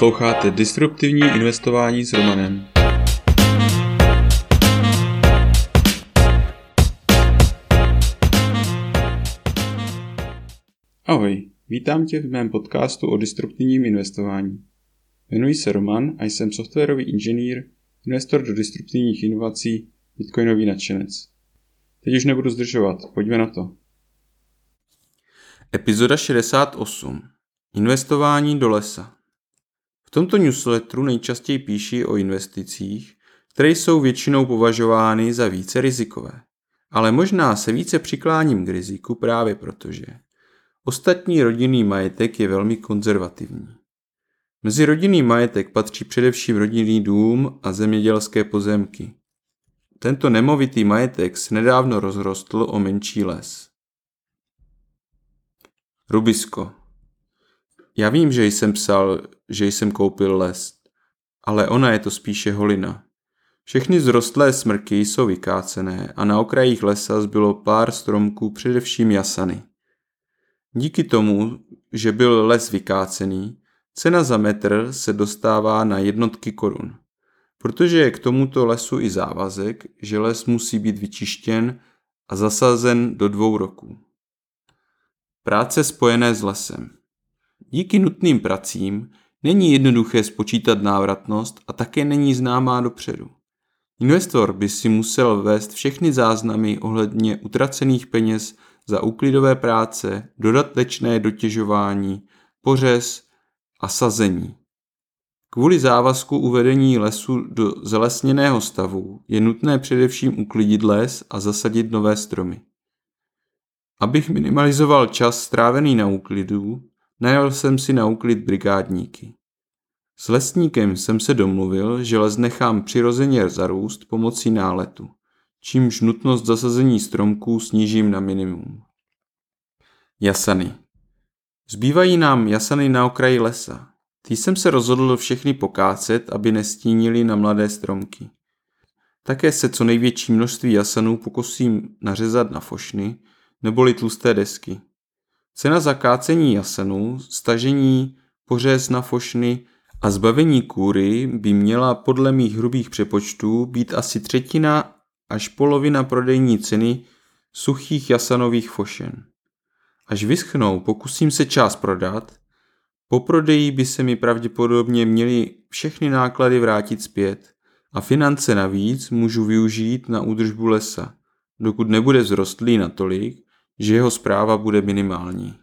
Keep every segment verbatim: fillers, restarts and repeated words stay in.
Posloucháte Disruptivní investování s Romanem. Ahoj, vítám tě v mém podcastu o disruptivním investování. Jmenuji se Roman a jsem softwarový inženýr, investor do disruptivních inovací, bitcoinový nadšenec. Teď už nebudu zdržovat, pojďme na to. Epizoda šedesát osm. Investování do lesa. V tomto newsletteru nejčastěji píší o investicích, které jsou většinou považovány za více rizikové. Ale možná se více přikláním k riziku právě protože ostatní rodinný majetek je velmi konzervativní. Mezi rodinný majetek patří především rodinný dům a zemědělské pozemky. Tento nemovitý majetek se nedávno rozrostl o menší les. Rubisko. Já vím, že jsem psal, že jsem koupil les, ale ona je to spíše holina. Všechny zrostlé smrky jsou vykácené a na okrajích lesa zbylo pár stromků, především jasany. Díky tomu, že byl les vykácený, cena za metr se dostává na jednotky korun, protože je k tomuto lesu i závazek, že les musí být vyčištěn a zasazen do dvou roků. Práce spojené s lesem. Díky nutným pracím není jednoduché spočítat návratnost a také není známá dopředu. Investor by si musel vést všechny záznamy ohledně utracených peněz za úklidové práce, dodatečné dotěžování, pořez a sazení. Kvůli závazku uvedení lesu do zalesněného stavu je nutné především uklidit les a zasadit nové stromy. Abych minimalizoval čas strávený na úklidu, najal jsem si na úklid brigádníky. S lesníkem jsem se domluvil, že les nechám přirozeně zarůst pomocí náletu, čímž nutnost zasazení stromků snížím na minimum. Jasany. Zbývají nám jasany na okraji lesa. Ty jsem se rozhodl všechny pokácet, aby nestínili na mladé stromky. Také se co největší množství jasanů pokusím nařezat na fošny, neboli tlusté desky. Cena za kácení jasanů, stažení, pořez na fošny a zbavení kůry by měla podle mých hrubých přepočtů být asi třetina až polovina prodejní ceny suchých jasanových fošen. Až vyschnou, pokusím se část prodat. Po prodeji by se mi pravděpodobně měly všechny náklady vrátit zpět a finance navíc můžu využít na údržbu lesa, dokud nebude vzrostlý natolik, že jeho správa bude minimální.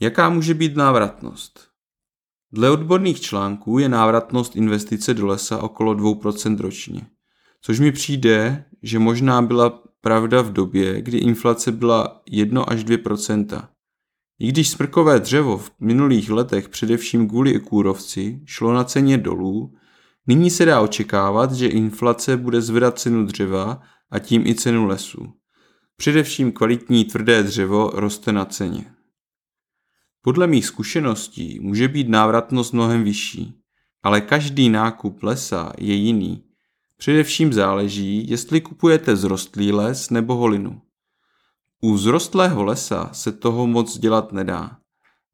Jaká může být návratnost? Dle odborných článků je návratnost investice do lesa okolo dvě procenta ročně, což mi přijde, že možná byla pravda v době, kdy inflace byla jedno až dvě procenta. I když smrkové dřevo v minulých letech především kvůli kůrovci šlo na ceně dolů, nyní se dá očekávat, že inflace bude zvedat cenu dřeva a tím i cenu lesů. Především kvalitní tvrdé dřevo roste na ceně. Podle mých zkušeností může být návratnost mnohem vyšší, ale každý nákup lesa je jiný. Především záleží, jestli kupujete zrostlý les nebo holinu. U zrostlého lesa se toho moc dělat nedá.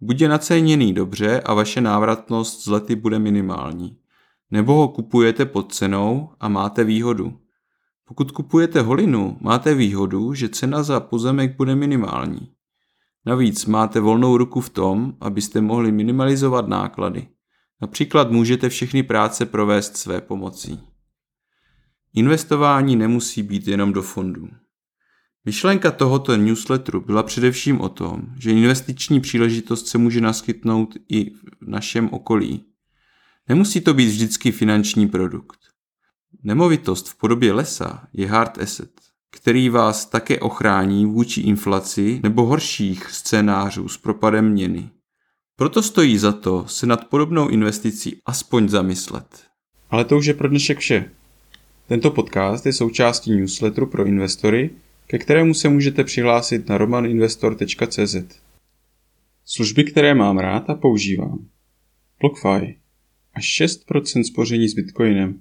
Buď je naceněný dobře a vaše návratnost z lety bude minimální, nebo ho kupujete pod cenou a máte výhodu. Pokud kupujete holinu, máte výhodu, že cena za pozemek bude minimální. Navíc máte volnou ruku v tom, abyste mohli minimalizovat náklady. Například můžete všechny práce provést své pomocí. Investování nemusí být jenom do fondů. Myšlenka tohoto newsletteru byla především o tom, že investiční příležitost se může naskytnout i v našem okolí. Nemusí to být vždycky finanční produkt. Nemovitost v podobě lesa je hard asset, který vás také ochrání vůči inflaci nebo horších scénářů s propadem měny. Proto stojí za to se nad podobnou investicí aspoň zamyslet. Ale to už je pro dnešek vše. Tento podcast je součástí newsletteru pro investory, ke kterému se můžete přihlásit na roman investor tečka cé zet. Služby, které mám rád a používám. BlockFi. Až šest procent spoření s bitcoinem